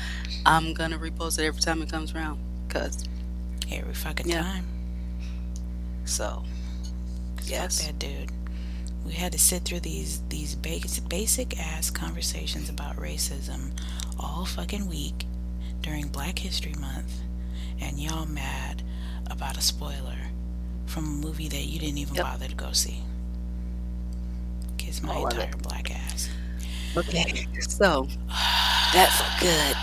I'm gonna repost it every time it comes around, cause every fucking yeah. time. So yes, fuck that dude. We had to sit through these these basic, basic ass conversations about racism all fucking week during Black History Month, and y'all mad about a spoiler from a movie that you didn't even yep. bother to go see. Kiss my entire it. black ass. Okay, so that's good.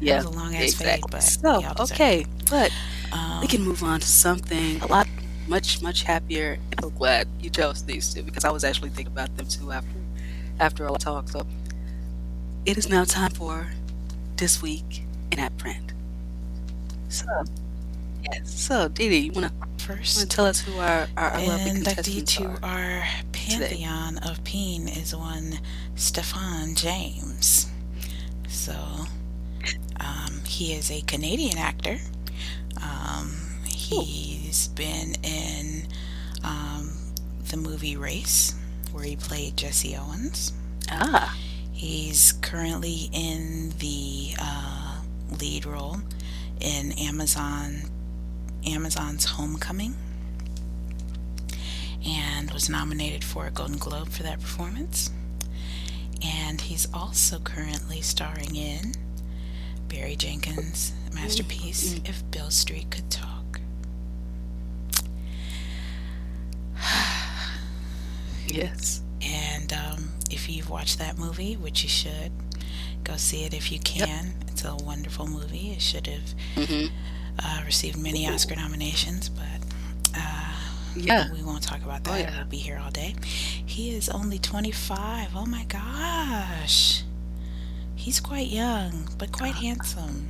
Yeah, that was a long ass exactly. fade, but so y'all okay, but um, we can move on to something a lot. Much, much happier. I'm glad you chose these two because I was actually thinking about them too after after all I talked. So it is now time for This Week in App Brand. So, yes. So, Didi, you want to first tell us who our, our, our lovely contestants are? And our pantheon today. Of peen is one Stephan James. So, um, he is a Canadian actor. Um, He's been in um, the movie Race, where he played Jesse Owens. Ah. He's currently in the uh, lead role in Amazon Amazon's Homecoming, and was nominated for a Golden Globe for that performance. And he's also currently starring in Barry Jenkins' masterpiece, mm-hmm. If Beale Street Could Talk. Yes. And um, if you've watched that movie, which you should, go see it if you can. Yep. It's a wonderful movie. It should have mm-hmm. uh, received many Ooh. Oscar nominations, but uh, yeah. we won't talk about that. Oh, yeah. We'll be here all day. He is only twenty-five. Oh my gosh. He's quite young, but quite oh. handsome.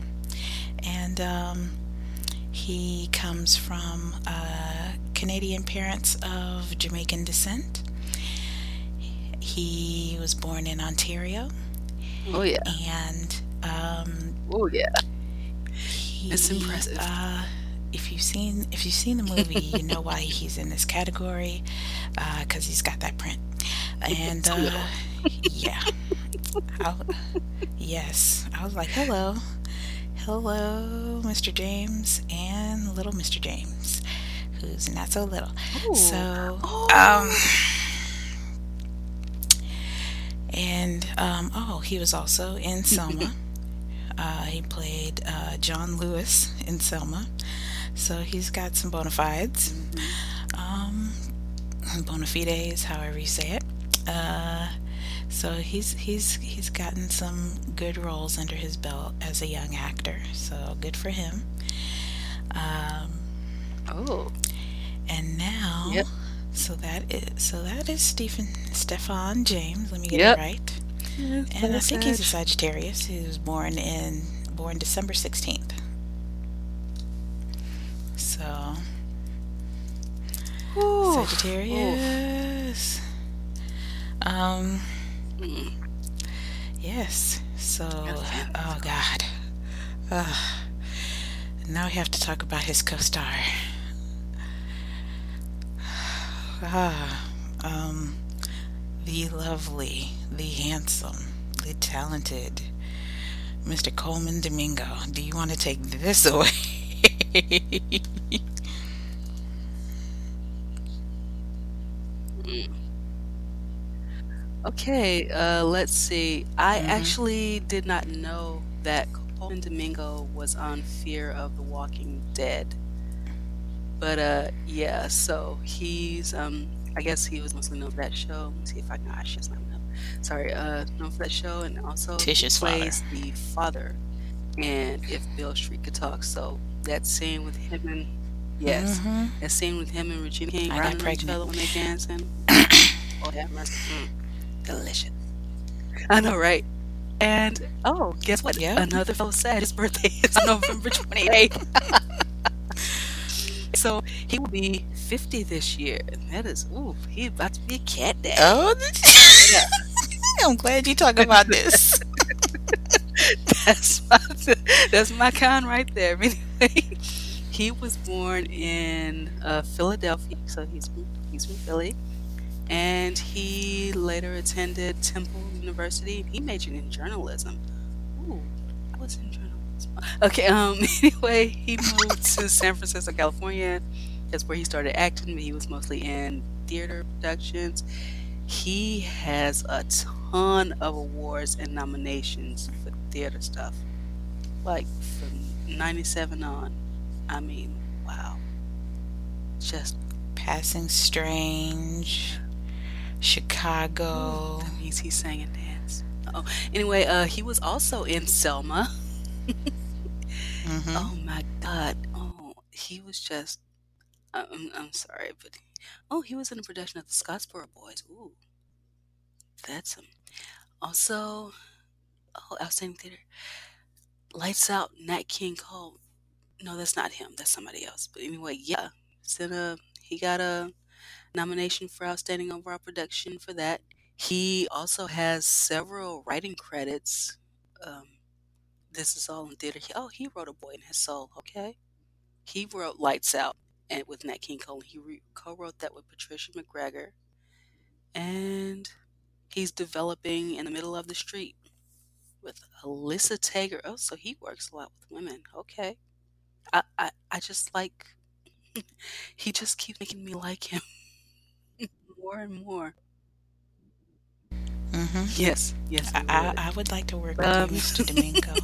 And um, he comes from uh, Canadian parents of Jamaican descent. He was born in Ontario. Oh yeah. And um oh yeah. He, it's impressive. Uh, if you've seen if you've seen the movie, you know why he's in this category, uh, because he's got that print. And uh, yeah, I, yes, I was like, hello, hello, Mister James and little Mister James, who's not so little. Ooh. So oh. um. And, um, oh, he was also in Selma. uh, he played uh, John Lewis in Selma. So he's got some bona fides. Um, bona fides, however you say it. Uh, so he's he's he's gotten some good roles under his belt as a young actor. So good for him. Um, oh. And now... Yep. So that is so that is Stephen Stephan James. Let me get yep. it right. Yes, and I think he's a Sagittarius. He was born in born December sixteenth. So, ooh, Sagittarius. Ooh. Um. Mm. Yes. So, oh God. Uh, now we have to talk about his co-star. Ah, um, the lovely, the handsome, the talented Mister Coleman Domingo. Do you want to take this away? Okay, uh, let's see. I mm-hmm. actually did not know that Coleman Domingo was on Fear of the Walking Dead. But, uh, yeah, so he's, um, I guess he was mostly known for that show. Let's see if I can, I should not know. Sorry, uh, known for that show, and also Tish's he plays father. the father. And If Beale Street Could Talk. So that scene with him and, yes, mm-hmm. that scene with him and Regina King running each other when they're dancing. Oh, that must mm, delicious. I know, right? And, oh, guess what? Yeah. Another fellow said his birthday is November twenty-eighth. So he will be fifty this year. That is, ooh, he's about to be a cat dad. Oh, yeah. I'm glad you talking about this. that's my that's my kind right there. Anyway, he was born in uh, Philadelphia, so he's he's from Philly, and he later attended Temple University. He majored in journalism. Ooh, I was in journalism. Okay, um, anyway, he moved to San Francisco, California. That's where he started acting, but he was mostly in theater productions. He has a ton of awards and nominations for theater stuff. Like, from ninety-seven on. I mean, wow. Just Passing Strange, Chicago. That means he sang and danced. Uh-oh. Anyway, uh, he was also in Selma. Mm-hmm. Oh my God! Oh, he was just. I'm I'm sorry, but oh, he was in a production of the Scottsboro Boys. Ooh, that's him. Also, oh, outstanding theater. Lights Out, Nat King Cole. No, that's not him. That's somebody else. But anyway, yeah, it's in a, he got a nomination for outstanding overall production for that. He also has several writing credits. Um. This is all in theater. He, oh, he wrote A Boy in His Soul. Okay, he wrote Lights Out and with Nat King Cole. He re- co-wrote that with Patricia McGregor, and he's developing In the Middle of the Street with Alyssa Tager. Oh, so he works a lot with women. Okay, I I, I just like he just keeps making me like him more and more. Mm-hmm. Yes, yes. I, I, I would like to work with um. you, Mister Domingo.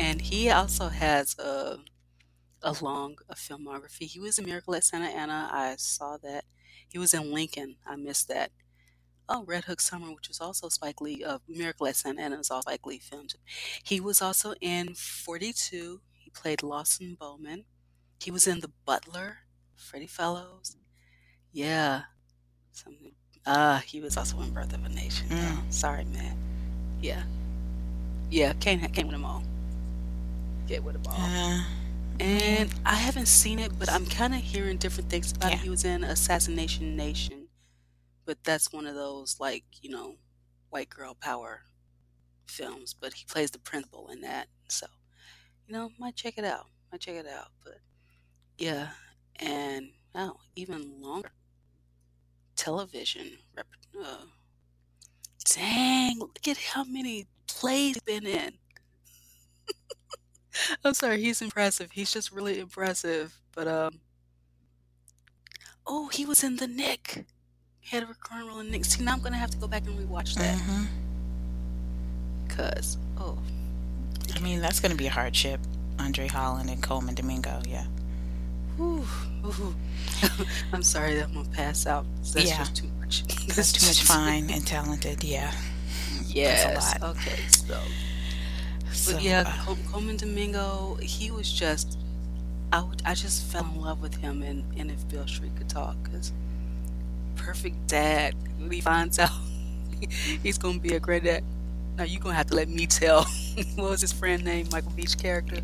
And he also has a a long a filmography. He was in Miracle at Santa Ana. I saw that. He was in Lincoln. I missed that. Oh, Red Hook Summer, which was also Spike Lee. Uh, Miracle at Santa Ana was all Spike Lee filmed. He was also in forty-two. He played Lawson Bowman. He was in The Butler, Freddie Fellows. Yeah. Something. Uh, he was also in Birth of a Nation. Mm. Oh, sorry, man. Yeah. Yeah, came, came with them all. Get with them all. Uh, and I haven't seen it, but I'm kind of hearing different things about yeah. it. He was in Assassination Nation, but that's one of those, like, you know, white girl power films. But he plays the principal in that. So, you know, might check it out. Might check it out. But, yeah. And, wow, oh, even longer. Television. Uh, dang, look at how many plays he's been in. I'm sorry, he's impressive. He's just really impressive. But, um, oh, he was in The Nick. He had a recurring role in Nick. See, now I'm going to have to go back and rewatch that. Because, mm-hmm. oh. Okay. I mean, that's going to be a hardship. Andre Holland and Coleman Domingo, yeah. Ooh, ooh. I'm sorry, I'm gonna pass out. That's yeah. just too much. That's, that's too much fine and talented. Yeah. Yes. That's a lot. Okay. So. so but yeah, uh, Coleman Domingo. He was just. I would, I just fell in love with him, and, and If Beale Street Could Talk, because perfect dad. When he finds out he's gonna be a great dad. Now you're gonna have to let me tell. What was his friend name? Michael Beach's character.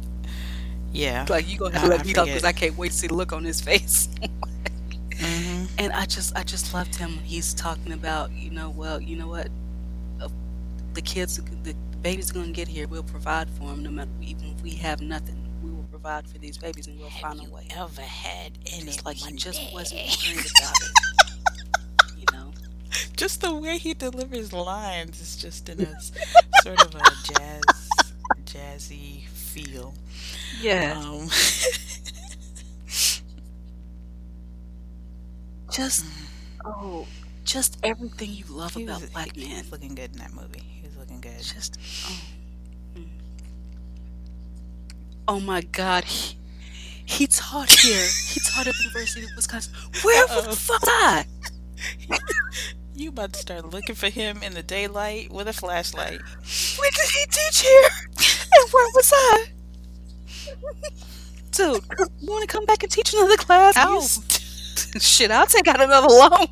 Yeah. Like you gonna have to let I me forget. tell because I can't wait to see the look on his face. Mm-hmm. And I just, I just loved him. He's talking about, you know, well, you know what, uh, the kids, the babies are gonna get here. We'll provide for them, no matter even if we have nothing. We will provide for these babies, and we'll have find a way. Ever had any? It's like he just day. wasn't worried about it. Just the way he delivers lines is just in a sort of a jazz, jazzy feel. Yeah. Um, just, oh, just everything you love he about was, Black he, man. He was looking good in that movie. He was looking good. Just, oh, mm. oh my God. He, he taught here. He taught at the University of Wisconsin. Where Uh-oh. the fuck I? You about to start looking for him in the daylight with a flashlight. What did he teach here? And where was I? Dude, you want to come back and teach another class? Ow. St- Shit, I'll take out another loan.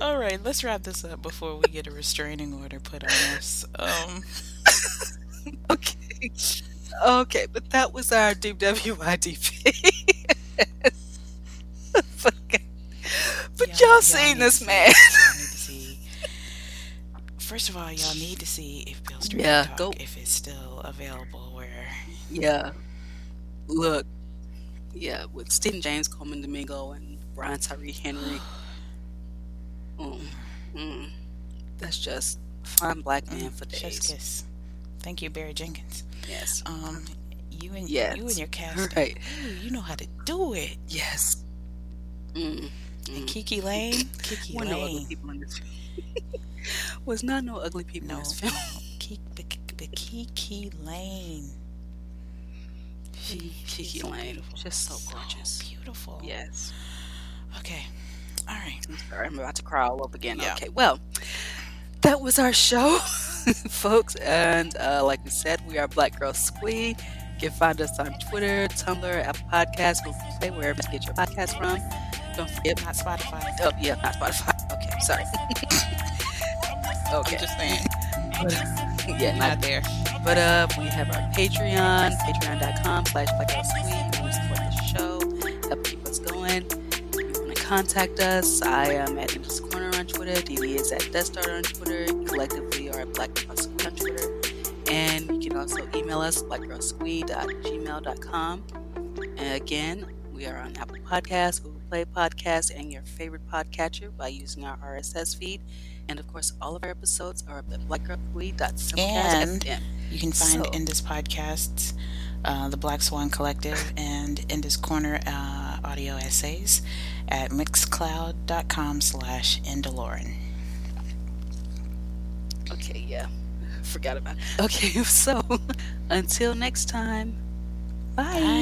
All right, let's wrap this up before we get a restraining order put on us. Um. okay. Okay, but that was our D W I D P. Forgot. But y'all, y'all seen this see, man. See, first of all, y'all need to see if Bill Street yeah, Talk, go. if it's still available. Where? Yeah. Look. Yeah, with Stephen James, Coleman Domingo, and Brian Tyree Henry. mm, mm, that's just fine Black man mm, for days. Chef's kiss. Thank you, Barry Jenkins. Yes. Um, you and yes. you and your cast. Right. You know how to do it. Yes. Mm. And Kiki Lane, Kiki We're Lane, no ugly people in this film. was not no ugly people no. in this film. Kiki, but Kiki Lane, she, Kiki Lane, beautiful. Just so gorgeous, so beautiful. Yes. Okay. All right. I'm sorry, I'm about to cry all up again. Yeah. Okay. Well, that was our show, folks. And uh, like we said, we are Black Girl Squeed. You can find us on Twitter, Tumblr, Apple Podcasts, Google Play, wherever you get your podcast from. Don't forget, not Spotify. Oh, yeah, not Spotify. Okay, sorry. okay. I'm just saying. But, yeah, not, not there. But uh, we have our Patreon, patreon.com slash blackoutsuite. You want to support the show, help keep us going. If you want to contact us, I am at Inda's Corner on Twitter. D D is at Dust Daughter on Twitter. Collectively, are at blackoutsuite on Twitter. And you can also email us, blackgirlsqueed at gmail dot com. And again, we are on Apple Podcasts, Google Play Podcasts, and your favorite podcatcher by using our R S S feed. And of course, all of our episodes are at blackgirlqueed dot com. And you can find so. Inda's podcasts, uh, the Black Swan Collective, and Inda's Corner uh, audio essays at mixcloud.com slash Inda Lauren. Okay, yeah. Forgot about it. Okay, so until next time, bye. bye.